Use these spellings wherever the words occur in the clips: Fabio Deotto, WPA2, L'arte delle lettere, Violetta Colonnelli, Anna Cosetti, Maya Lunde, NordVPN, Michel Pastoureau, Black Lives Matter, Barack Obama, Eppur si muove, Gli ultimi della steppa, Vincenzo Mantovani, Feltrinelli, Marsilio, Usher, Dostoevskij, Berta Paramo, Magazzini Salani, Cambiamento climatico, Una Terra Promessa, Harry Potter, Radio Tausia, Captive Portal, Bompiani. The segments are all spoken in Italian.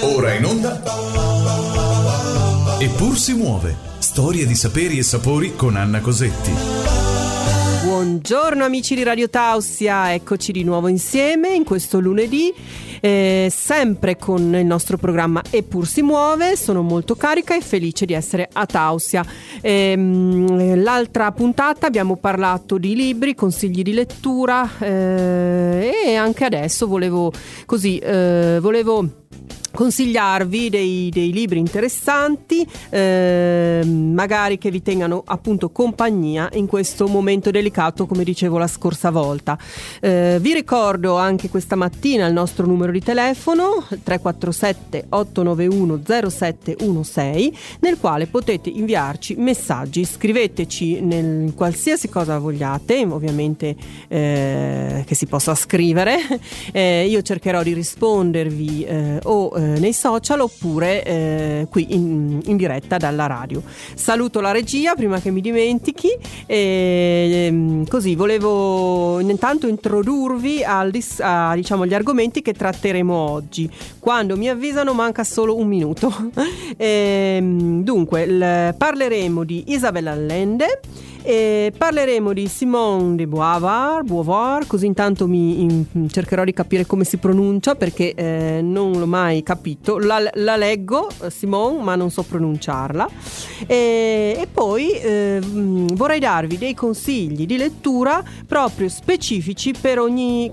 Ora in onda Eppur si muove, storie di saperi e sapori con Anna Cosetti. Buongiorno amici di Radio Tausia, eccoci di nuovo insieme in questo lunedì, sempre con il nostro programma Eppur si muove. Sono molto carica e felice di essere a Tausia. L'altra puntata abbiamo parlato di libri, consigli di lettura, e anche adesso volevo consigliarvi dei libri interessanti, magari che vi tengano appunto compagnia in questo momento delicato, come dicevo la scorsa volta. Vi ricordo anche questa mattina il nostro numero di telefono 347 891 0716, nel quale potete inviarci messaggi. Scriveteci nel qualsiasi cosa vogliate, ovviamente che si possa scrivere. Io cercherò di rispondervi o nei social oppure qui in diretta dalla radio. Saluto la regia prima che mi dimentichi, e così volevo intanto introdurvi a diciamo gli argomenti che tratteremo oggi. Quando mi avvisano manca solo un minuto. Dunque parleremo di Isabella Allende e parleremo di Simone de Beauvoir, così intanto cercherò di capire come si pronuncia, perché non l'ho mai capito. La leggo Simone ma non so pronunciarla, e poi vorrei darvi dei consigli di lettura proprio specifici per ogni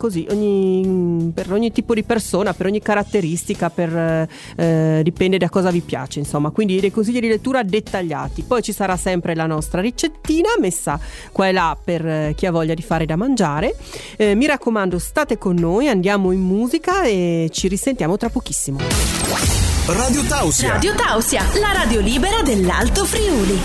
tipo di persona, per ogni caratteristica, dipende da cosa vi piace, insomma, quindi dei consigli di lettura dettagliati. Poi ci sarà sempre la nostra ricettina messa qua e là per chi ha voglia di fare da mangiare. Mi raccomando, state con noi, andiamo in musica e ci risentiamo tra pochissimo. Radio Tausia. Radio Tausia, la radio libera dell'Alto Friuli.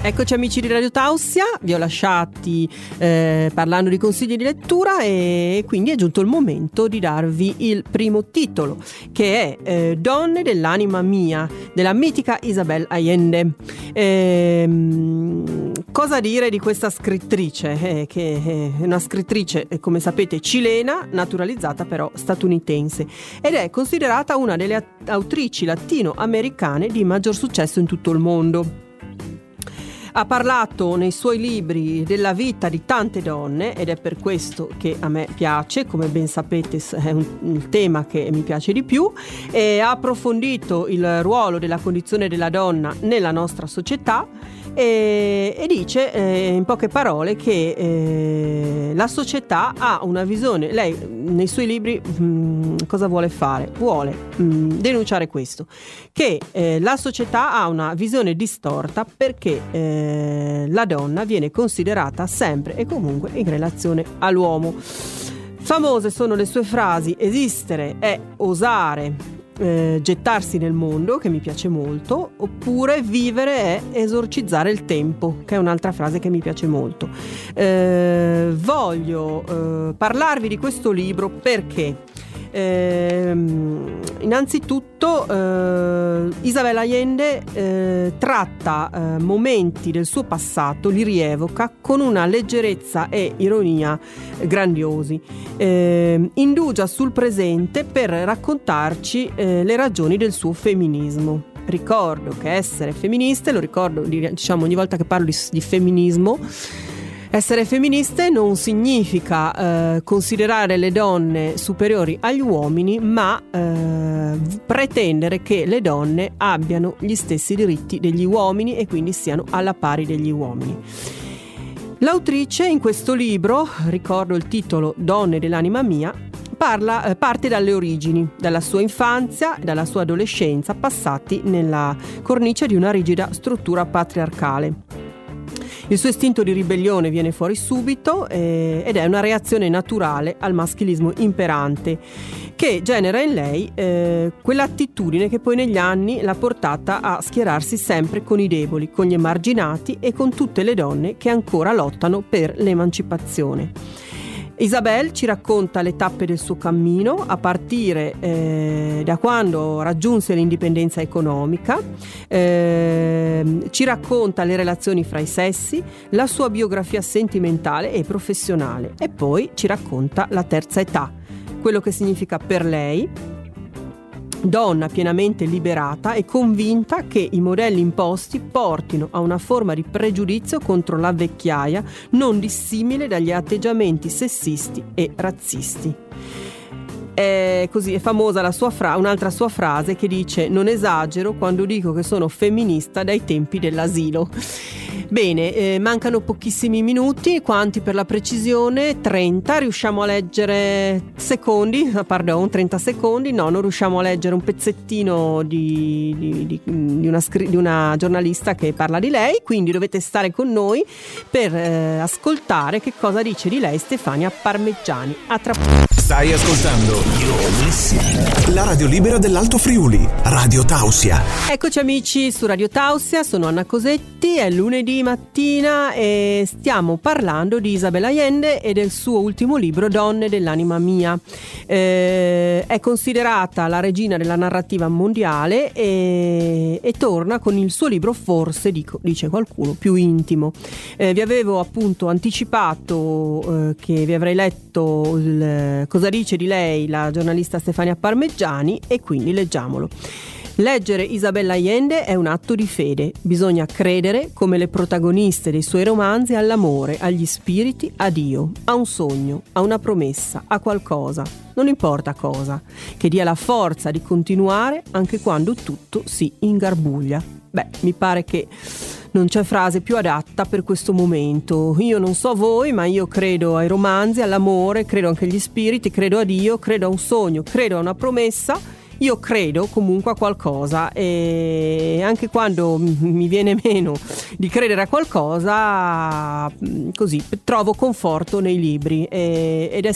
Eccoci amici di Radio Tausia, vi ho lasciati parlando di consigli di lettura, e quindi è giunto il momento di darvi il primo titolo, che è Donne dell'anima mia, della mitica Isabella Allende. Cosa dire di questa scrittrice, che è una scrittrice, come sapete, cilena, naturalizzata però statunitense, ed è considerata una delle autrici latinoamericane di maggior successo in tutto il mondo. Ha parlato nei suoi libri della vita di tante donne, ed è per questo che a me piace, come ben sapete è il tema che mi piace di più, e ha approfondito il ruolo della condizione della donna nella nostra società, e dice in poche parole che la società ha una visione. Lei nei suoi libri cosa vuole fare? Vuole denunciare questo, che la società ha una visione distorta, perché la donna viene considerata sempre e comunque in relazione all'uomo. Famose sono le sue frasi: esistere è osare gettarsi nel mondo, che mi piace molto, oppure vivere è esorcizzare il tempo, che è un'altra frase che mi piace molto. Voglio parlarvi di questo libro perché innanzitutto Isabella Allende tratta momenti del suo passato, li rievoca con una leggerezza e ironia grandiosi, indugia sul presente per raccontarci le ragioni del suo femminismo. Ricordo che essere femministe, lo ricordo diciamo ogni volta che parlo di femminismo, essere femministe non significa considerare le donne superiori agli uomini, ma pretendere che le donne abbiano gli stessi diritti degli uomini e quindi siano alla pari degli uomini. L'autrice in questo libro, ricordo il titolo Donne dell'anima mia, parte dalle origini, dalla sua infanzia e dalla sua adolescenza, passati nella cornice di una rigida struttura patriarcale. Il suo istinto di ribellione viene fuori subito, ed è una reazione naturale al maschilismo imperante, che genera in lei quell'attitudine che poi negli anni l'ha portata a schierarsi sempre con i deboli, con gli emarginati e con tutte le donne che ancora lottano per l'emancipazione. Isabel ci racconta le tappe del suo cammino, a partire da quando raggiunse l'indipendenza economica, ci racconta le relazioni fra i sessi, la sua biografia sentimentale e professionale, e poi ci racconta la terza età, quello che significa per lei, donna pienamente liberata e convinta che i modelli imposti portino a una forma di pregiudizio contro la vecchiaia non dissimile dagli atteggiamenti sessisti e razzisti. Così è famosa la sua un'altra sua frase che dice: non esagero quando dico che sono femminista dai tempi dell'asilo. Bene, mancano pochissimi minuti, quanti per la precisione? 30, riusciamo a leggere 30 secondi, no, non riusciamo a leggere un pezzettino di una giornalista che parla di lei, quindi dovete stare con noi per ascoltare che cosa dice di lei Stefania Parmigiani. A tra poco. Stai ascoltando la radio libera dell'Alto Friuli, Radio Tausia. Eccoci amici su Radio Tausia, sono Anna Cosetti, è lunedì mattina e stiamo parlando di Isabella Allende e del suo ultimo libro Donne dell'anima mia. È considerata la regina della narrativa mondiale e torna con il suo libro forse, dice qualcuno, più intimo. Vi avevo appunto anticipato che vi avrei letto cosa dice di lei la giornalista Stefania Parmigiani e quindi leggiamolo. Leggere Isabella Allende è un atto di fede. Bisogna credere, come le protagoniste dei suoi romanzi, all'amore, agli spiriti, a Dio, a un sogno, a una promessa, a qualcosa, non importa cosa, che dia la forza di continuare anche quando tutto si ingarbuglia. Beh, mi pare che non c'è frase più adatta per questo momento. Io non so voi, ma io credo ai romanzi, all'amore, credo anche agli spiriti, credo a Dio, credo a un sogno, credo a una promessa. Io credo comunque a qualcosa e anche quando mi viene meno di credere a qualcosa, così trovo conforto nei libri ed è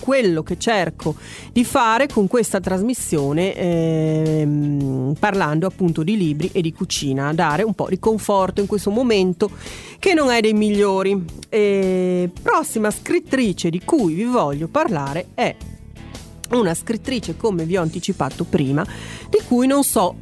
quello che cerco di fare con questa trasmissione, parlando appunto di libri e di cucina, dare un po' di conforto in questo momento che non è dei migliori. Prossima scrittrice di cui vi voglio parlare è una scrittrice, come vi ho anticipato prima, di cui non so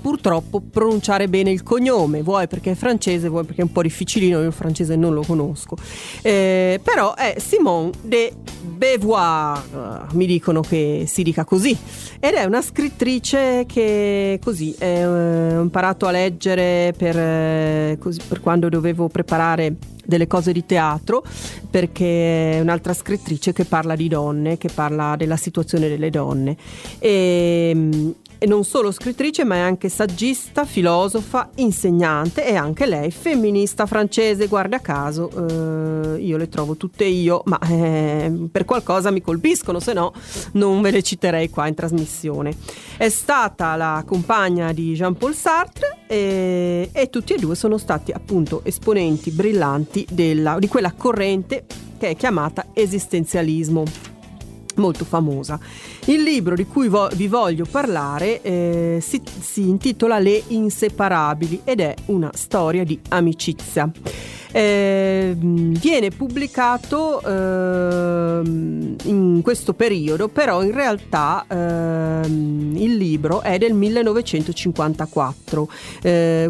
purtroppo pronunciare bene il cognome, vuoi perché è francese, vuoi perché è un po' difficilino, io il francese non lo conosco, però è Simone de Beauvoir, mi dicono che si dica così, ed è una scrittrice che così ho imparato a leggere per quando dovevo preparare delle cose di teatro, perché è un'altra scrittrice che parla di donne, che parla della situazione delle donne e non solo scrittrice, ma è anche saggista, filosofa, insegnante e anche lei femminista francese. Guarda caso, io le trovo tutte io, ma per qualcosa mi colpiscono, se no non ve le citerei qua in trasmissione. È stata la compagna di Jean-Paul Sartre e tutti e due sono stati appunto esponenti brillanti di quella corrente che è chiamata esistenzialismo, molto famosa. Il libro di cui vi voglio parlare si intitola Le inseparabili ed è una storia di amicizia. Viene pubblicato in questo periodo, però in realtà il libro è del 1954.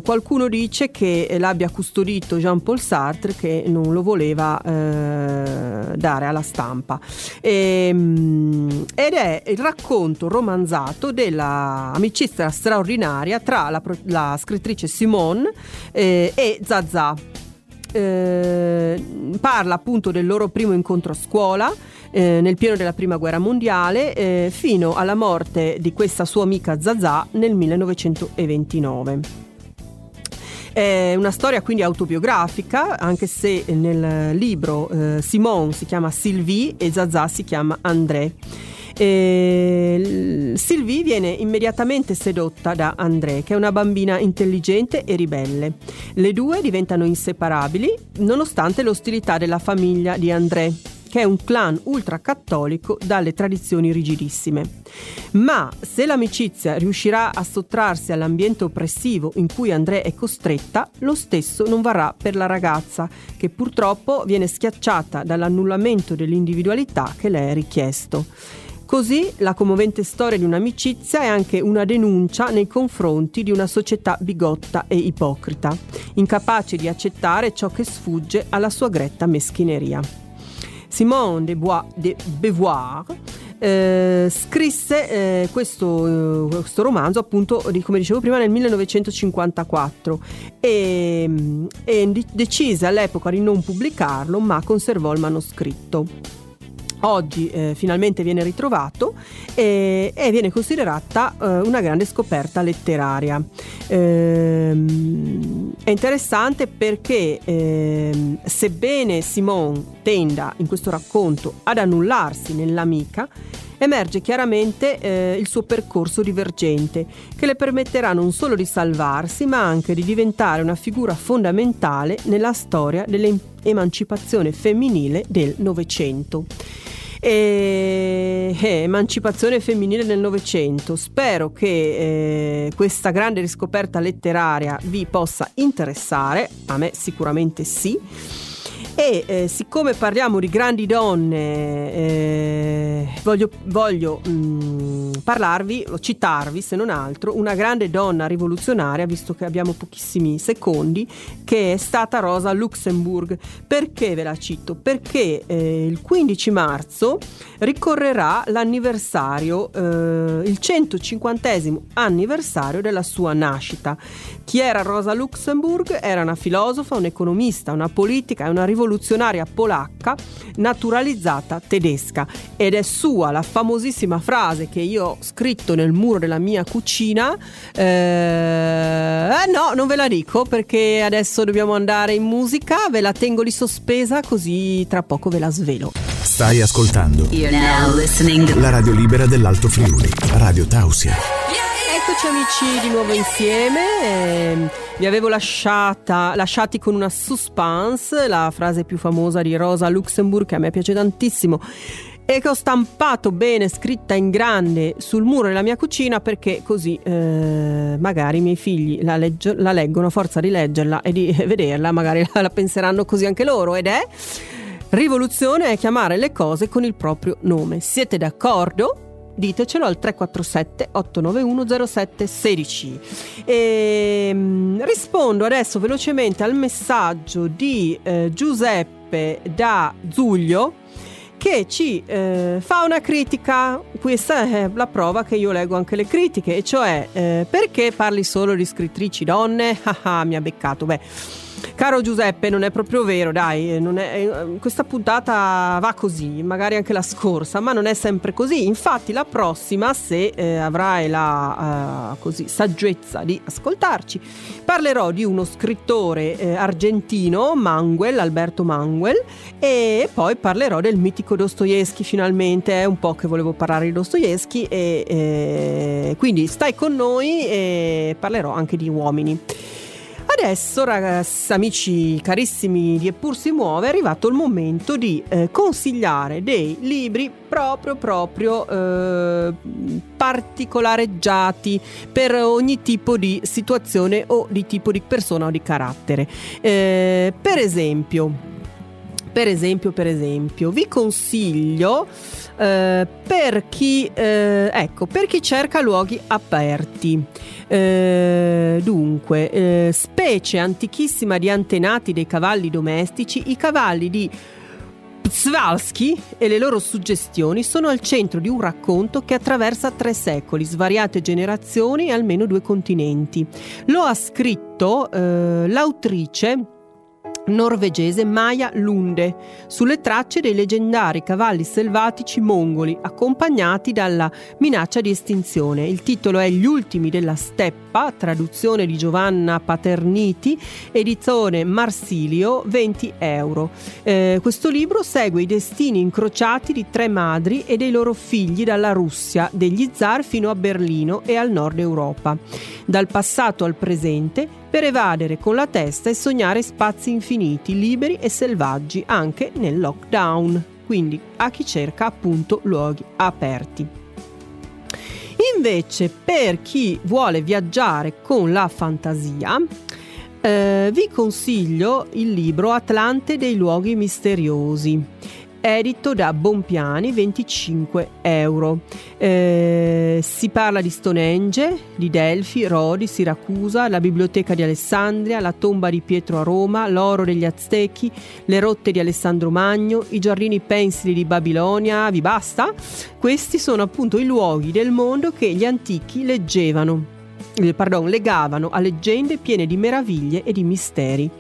Qualcuno dice che l'abbia custodito Jean-Paul Sartre, che non lo voleva dare alla stampa, ed è il racconto romanzato della amicizia straordinaria tra la scrittrice Simone e Zazà. Parla appunto del loro primo incontro a scuola nel pieno della prima guerra mondiale fino alla morte di questa sua amica Zazà nel 1929. È una storia quindi autobiografica, anche se nel libro Simone si chiama Sylvie e Zazà si chiama André. Sylvie viene immediatamente sedotta da André, che è una bambina intelligente e ribelle. Le due diventano inseparabili nonostante l'ostilità della famiglia di André, che è un clan ultracattolico dalle tradizioni rigidissime. Ma se l'amicizia riuscirà a sottrarsi all'ambiente oppressivo in cui André è costretta, lo stesso non varrà per la ragazza, che purtroppo viene schiacciata dall'annullamento dell'individualità che le è richiesto. Così la commovente storia di un'amicizia è anche una denuncia nei confronti di una società bigotta e ipocrita, incapace di accettare ciò che sfugge alla sua gretta meschineria. Simone de Beauvoir scrisse questo romanzo, appunto, come dicevo prima, nel 1954 e decise all'epoca di non pubblicarlo, ma conservò il manoscritto. Oggi finalmente viene ritrovato e viene considerata una grande scoperta letteraria. È interessante perché sebbene Simone tenda in questo racconto ad annullarsi nell'amica, emerge chiaramente il suo percorso divergente, che le permetterà non solo di salvarsi, ma anche di diventare una figura fondamentale nella storia dell'emancipazione femminile del Novecento. Emancipazione femminile del Novecento. Spero che questa grande riscoperta letteraria vi possa interessare, a me sicuramente sì. E siccome parliamo di grandi donne, voglio parlarvi, o citarvi se non altro, una grande donna rivoluzionaria, visto che abbiamo pochissimi secondi, che è stata Rosa Luxemburg. Perché ve la cito? Perché il 15 marzo ricorrerà l'anniversario, il 150° anniversario della sua nascita. Chi era Rosa Luxemburg? Era una filosofa, un'economista, una politica e una rivoluzionaria polacca naturalizzata tedesca, ed è sua la famosissima frase che io ho scritto nel muro della mia cucina. No, non ve la dico perché adesso dobbiamo andare in musica, ve la tengo lì sospesa così tra poco ve la svelo. Stai ascoltando la radio libera dell'Alto Friuli, Radio Tausia. Eccoci amici di nuovo insieme. Vi avevo lasciati con una suspense, la frase più famosa di Rosa Luxemburg, che a me piace tantissimo e che ho stampato bene, scritta in grande, sul muro della mia cucina, perché così magari i miei figli la leggono, a forza di leggerla e di vederla magari la penseranno così anche loro, ed è: rivoluzione è chiamare le cose con il proprio nome. Siete d'accordo? Ditecelo al 347 891 0716. Rispondo adesso velocemente al messaggio di Giuseppe da Zuglio, che ci fa una critica. Questa è la prova che io leggo anche le critiche, e cioè perché parli solo di scrittrici donne? Mi ha beccato. Caro Giuseppe, non è proprio vero, dai, questa puntata va così, magari anche la scorsa, ma non è sempre così. Infatti la prossima, se avrai la saggezza di ascoltarci, parlerò di uno scrittore argentino, Manguel, Alberto Manguel, e poi parlerò del mitico Dostoevskij. Finalmente è un po' che volevo parlare di Dostoevskij, e quindi stai con noi, e parlerò anche di uomini. Adesso, ragazzi, amici carissimi di Eppur si muove, è arrivato il momento di consigliare dei libri proprio particolareggiati per ogni tipo di situazione o di tipo di persona o di carattere. Per esempio, vi consiglio per chi cerca luoghi aperti. Dunque, specie antichissima di antenati dei cavalli domestici, i cavalli di Przewalski e le loro suggestioni sono al centro di un racconto che attraversa 3 secoli, svariate generazioni e almeno 2 continenti. Lo ha scritto l'autrice norvegese Maya Lunde, sulle tracce dei leggendari cavalli selvatici mongoli accompagnati dalla minaccia di estinzione. Il titolo è Gli ultimi della steppa, traduzione di Giovanna Paterniti, edizione Marsilio, €20. Questo libro segue i destini incrociati di 3 madri e dei loro figli dalla Russia, degli zar fino a Berlino e al nord Europa, dal passato al presente, per evadere con la testa e sognare spazi infiniti, liberi e selvaggi, anche nel lockdown. Quindi a chi cerca appunto luoghi aperti. Invece, per chi vuole viaggiare con la fantasia, vi consiglio il libro Atlante dei luoghi misteriosi. edito da Bompiani, €25. Si parla di Stonehenge, di Delfi, Rodi, Siracusa, la biblioteca di Alessandria, la tomba di Pietro a Roma, l'oro degli Aztechi, le rotte di Alessandro Magno, i giardini pensili di Babilonia. Vi basta? Questi sono appunto i luoghi del mondo che gli antichi legavano a leggende piene di meraviglie e di misteri.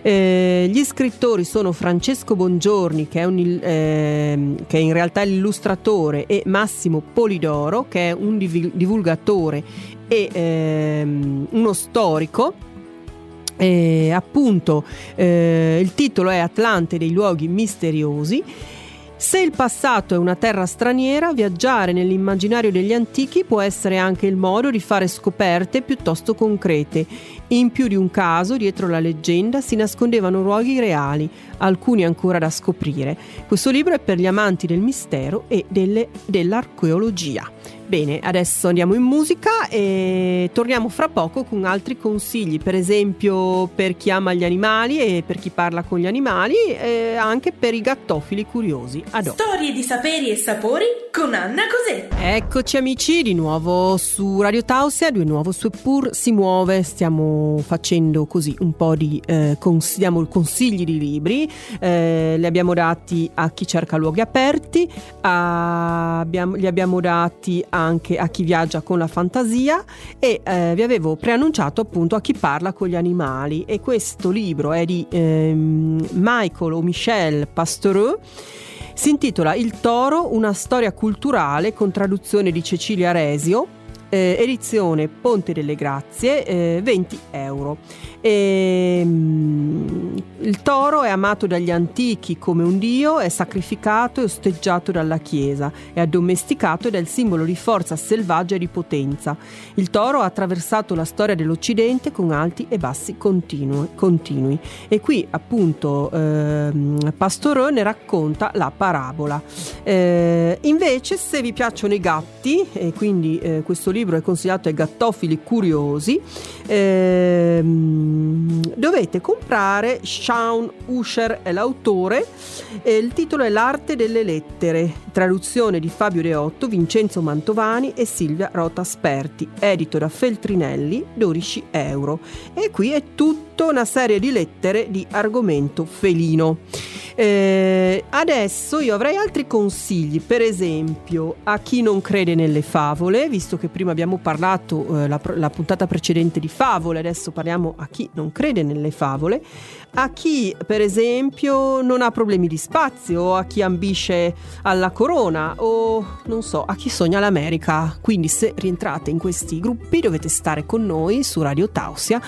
Gli scrittori sono Francesco Bongiorni, che è in realtà l'illustratore, e Massimo Polidoro, che è un divulgatore e uno storico. Il titolo è Atlante dei luoghi misteriosi. Se il passato è una terra straniera, viaggiare nell'immaginario degli antichi può essere anche il modo di fare scoperte piuttosto concrete. In più di un caso, dietro la leggenda si nascondevano luoghi reali, alcuni ancora da scoprire. Questo libro è per gli amanti del mistero e dell'archeologia. Bene, adesso andiamo in musica e torniamo fra poco con altri consigli, per esempio per chi ama gli animali e per chi parla con gli animali, e anche per i gattofili curiosi. Storie di saperi e sapori con Anna Cosetti. Eccoci amici, di nuovo su Radio Tausia, di nuovo su Eppur si muove. Stiamo facendo così un po' di consigli di libri, li abbiamo dati a chi cerca luoghi aperti, li abbiamo dati anche a chi viaggia con la fantasia e vi avevo preannunciato appunto a chi parla con gli animali, e questo libro è di Michel Pastoureau, si intitola Il toro, una storia culturale, con traduzione di Cecilia Resio, edizione Ponte delle Grazie, €20. Il toro è amato dagli antichi come un dio, è sacrificato e osteggiato dalla Chiesa, è addomesticato ed è il simbolo di forza selvaggia e di potenza. Il toro ha attraversato la storia dell'Occidente con alti e bassi continui, e qui appunto Pastoureau ne racconta la parabola. Invece, se vi piacciono i gatti, e quindi questo libro è consigliato ai gattofili curiosi, dovete comprare Usher è l'autore, e il titolo è L'arte delle lettere, traduzione di Fabio Deotto, Vincenzo Mantovani e Silvia Rota Sperti, edito da Feltrinelli, €12. E qui è tutta una serie di lettere di argomento felino. Adesso io avrei altri consigli, per esempio a chi non crede nelle favole, visto che prima abbiamo parlato la puntata precedente di favole, adesso parliamo a chi non crede nelle favole, a chi per esempio non ha problemi di spazio, a chi ambisce alla corona, o non so, a chi sogna l'America. Quindi se rientrate in questi gruppi dovete stare con noi su Radio Tausia.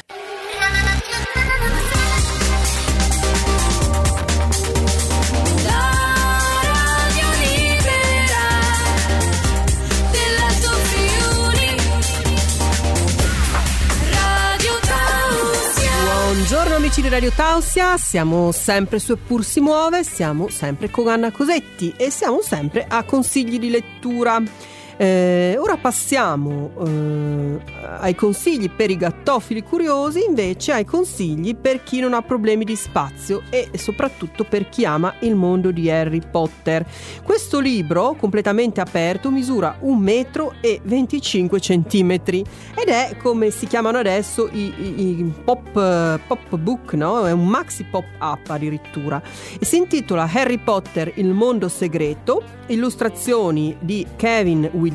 Buongiorno amici di Radio Tausia, siamo sempre su Eppur si muove, siamo sempre con Anna Cosetti e siamo sempre a consigli di lettura. Ora passiamo ai consigli per i gattofili curiosi, invece ai consigli per chi non ha problemi di spazio e soprattutto per chi ama il mondo di Harry Potter. Questo libro, completamente aperto, misura 1,25 metri ed è, come si chiamano adesso, i pop book, no? È un maxi pop up addirittura, e si intitola Harry Potter, il mondo segreto, illustrazioni di Kevin Williams,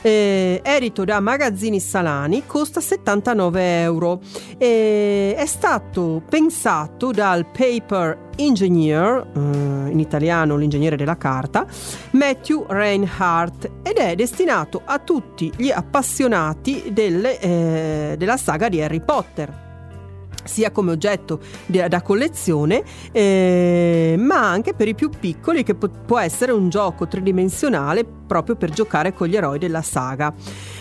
edito da Magazzini Salani, costa €79. È stato pensato dal paper engineer, in italiano l'ingegnere della carta, Matthew Reinhardt, ed è destinato a tutti gli appassionati della saga di Harry Potter, sia come oggetto da collezione, ma anche per i più piccoli, che può essere un gioco tridimensionale proprio per giocare con gli eroi della saga.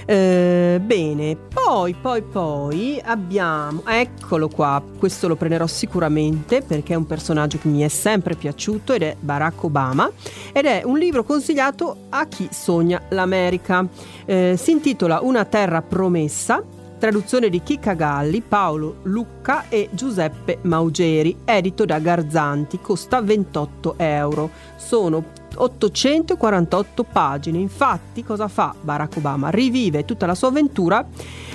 Bene, poi abbiamo, eccolo qua, questo lo prenderò sicuramente perché è un personaggio che mi è sempre piaciuto, ed è Barack Obama, ed è un libro consigliato a chi sogna l'America. Si intitola Una terra promessa, traduzione di Chiccagalli, Paolo Lucca e Giuseppe Maugeri, edito da Garzanti, costa €28. Sono 848 pagine. Infatti, cosa fa Barack Obama? Rivive tutta la sua avventura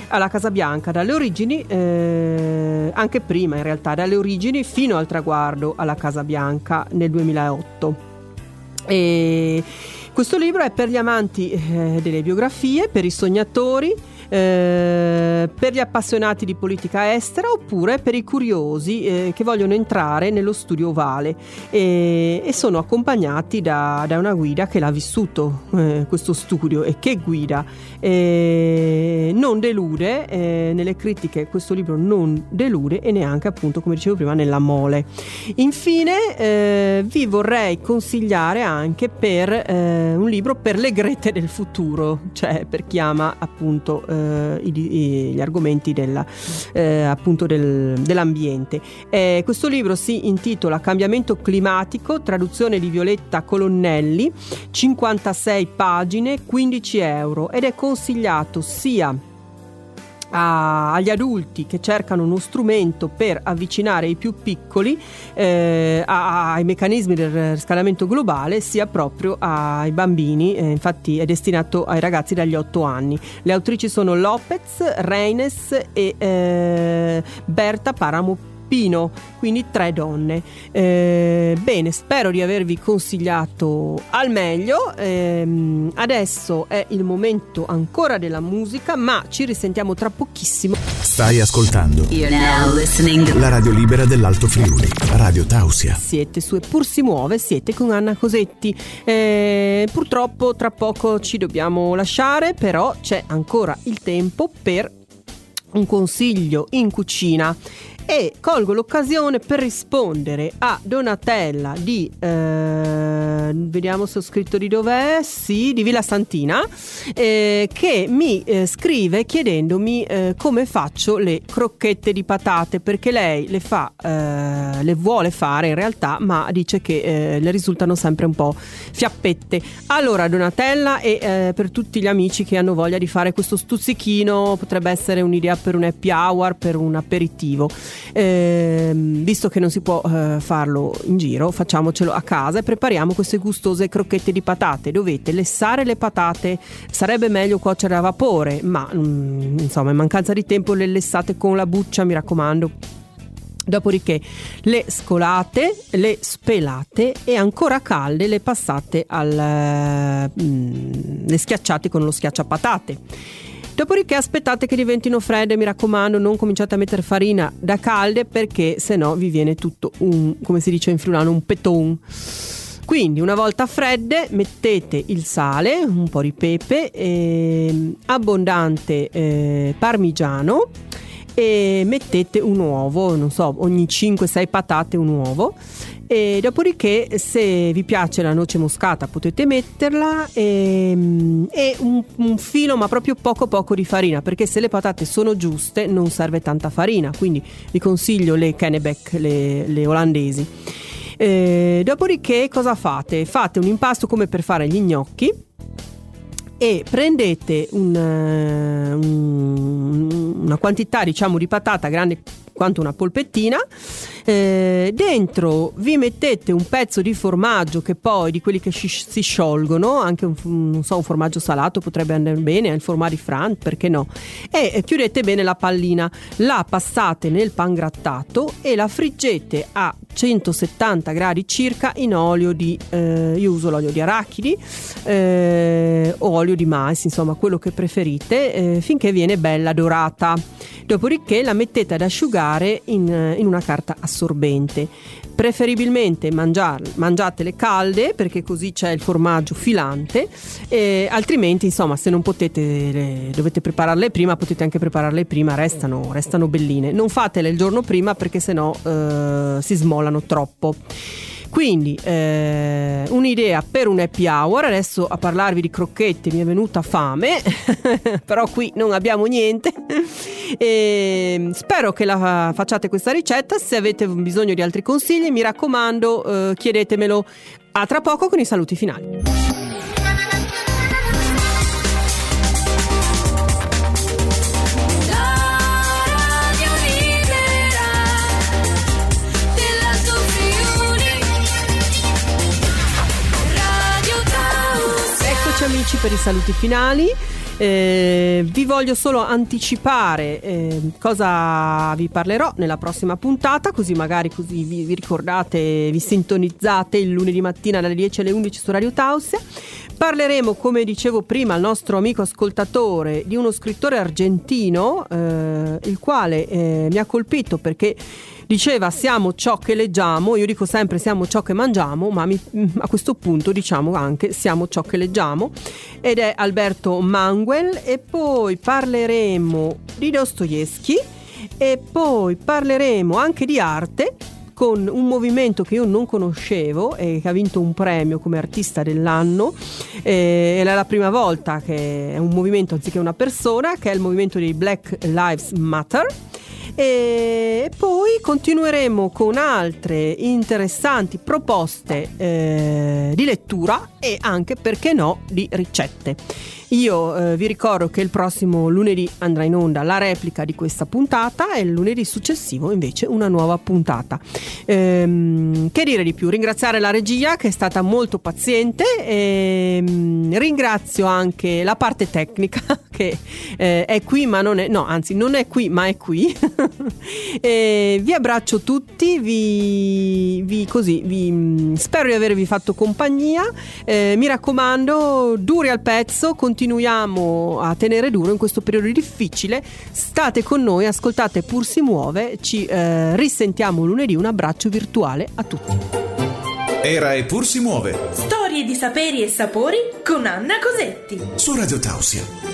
alla Casa Bianca, dalle origini, anche prima in realtà, dalle origini fino al traguardo alla Casa Bianca nel 2008. E questo libro è per gli amanti delle biografie, per i sognatori, per gli appassionati di politica estera, oppure per i curiosi che vogliono entrare nello studio ovale, e sono accompagnati da una guida che l'ha vissuto questo studio e che guida. Non delude nelle critiche, questo libro non delude, e neanche, appunto, come dicevo prima, nella mole. Infine vi vorrei consigliare anche per un libro per le Grete del futuro, cioè per chi ama, appunto, gli argomenti dell'ambiente. Questo libro si intitola Cambiamento climatico, traduzione di Violetta Colonnelli, 56 pagine, €15, ed è consigliato sia agli adulti che cercano uno strumento per avvicinare i più piccoli ai meccanismi del riscaldamento globale, sia proprio ai bambini. Infatti è destinato ai ragazzi dagli 8 anni. Le autrici sono Lopez, Reines e Berta Paramo Pino, quindi 3 donne. Bene, spero di avervi consigliato al meglio. Adesso è il momento ancora della musica, ma ci risentiamo tra pochissimo. Stai ascoltando la radio libera dell'Alto Friuli, Radio Tausia. Siete su Eppur si muove, siete con Anna Cosetti. Purtroppo tra poco ci dobbiamo lasciare, però c'è ancora il tempo per un consiglio in cucina. E colgo l'occasione per rispondere a Donatella di vediamo se ho scritto di dov'è, sì, di Villa Santina, che mi scrive chiedendomi come faccio le crocchette di patate, perché lei le fa, le vuole fare in realtà, ma dice che le risultano sempre un po' fiappette. Allora, Donatella, e per tutti gli amici che hanno voglia di fare questo stuzzichino, potrebbe essere un'idea per un happy hour, per un aperitivo. Visto che non si può farlo in giro, facciamocelo a casa e prepariamo queste gustose crocchette di patate. Dovete lessare le patate, sarebbe meglio cuocere a vapore, ma insomma, in mancanza di tempo le lessate con la buccia, mi raccomando. Dopodiché le scolate, le spelate e ancora calde le passate le schiacciate con lo schiacciapatate. Dopodiché aspettate che diventino fredde, mi raccomando, non cominciate a mettere farina da calde, perché sennò vi viene tutto come si dice in friulano, un peton. Quindi, una volta fredde, mettete il sale, un po' di pepe, abbondante parmigiano, e mettete un uovo, non so, ogni 5-6 patate un uovo. E dopodiché, se vi piace la noce moscata, potete metterla, e un filo, ma proprio poco di farina, perché se le patate sono giuste non serve tanta farina, quindi vi consiglio le Kennebec, le olandesi. Dopodiché cosa fate? Fate un impasto come per fare gli gnocchi, e prendete una quantità, diciamo, di patata grande quanto una polpettina. Dentro vi mettete un pezzo di formaggio, che poi, di quelli che si sciolgono, anche un formaggio salato potrebbe andare bene, il formaggio di Fran, perché no, e chiudete bene la pallina, la passate nel pangrattato e la friggete a 170 gradi circa in olio di io uso l'olio di arachidi o olio di mais, insomma quello che preferite, finché viene bella dorata. Dopodiché la mettete ad asciugare in una carta assorbente. Preferibilmente mangiatele calde, perché così c'è il formaggio filante, altrimenti, insomma, se non potete, dovete prepararle prima, potete anche prepararle prima, restano belline. Non fatele il giorno prima, perché sennò si smollano troppo. Quindi un'idea per un happy hour. Adesso a parlarvi di crocchette mi è venuta fame però qui non abbiamo niente e spero che la facciate questa ricetta. Se avete bisogno di altri consigli, mi raccomando, chiedetemelo. A tra poco con i saluti finali. per i saluti finali. Vi voglio solo anticipare cosa vi parlerò nella prossima puntata, così magari così vi ricordate, vi sintonizzate il lunedì mattina dalle 10 alle 11 su Radio Tausia. Parleremo, come dicevo prima al nostro amico ascoltatore, di uno scrittore argentino, il quale mi ha colpito perché diceva: siamo ciò che leggiamo. Io dico sempre siamo ciò che mangiamo, ma a questo punto diciamo anche siamo ciò che leggiamo, ed è Alberto Manguel. E poi parleremo di Dostoevskij e poi parleremo anche di arte, con un movimento che io non conoscevo e che ha vinto un premio come artista dell'anno. È la prima volta che è un movimento anziché una persona, che è il movimento dei Black Lives Matter. E poi continueremo con altre interessanti proposte di lettura e anche, perché no, di ricette. Io vi ricordo che il prossimo lunedì andrà in onda la replica di questa puntata e il lunedì successivo invece una nuova puntata. Che dire di più? Ringraziare la regia, che è stata molto paziente, e ringrazio anche la parte tecnica che è qui ma non è, no, anzi non è qui ma è qui. E vi abbraccio tutti, vi spero di avervi fatto compagnia. Mi raccomando, duri al pezzo, continuiamo a tenere duro in questo periodo difficile. State con noi, ascoltate Eppur si muove, ci risentiamo lunedì. Un abbraccio virtuale a tutti. Era Eppur si muove, storie di saperi e sapori con Anna Cosetti su Radio Tausia.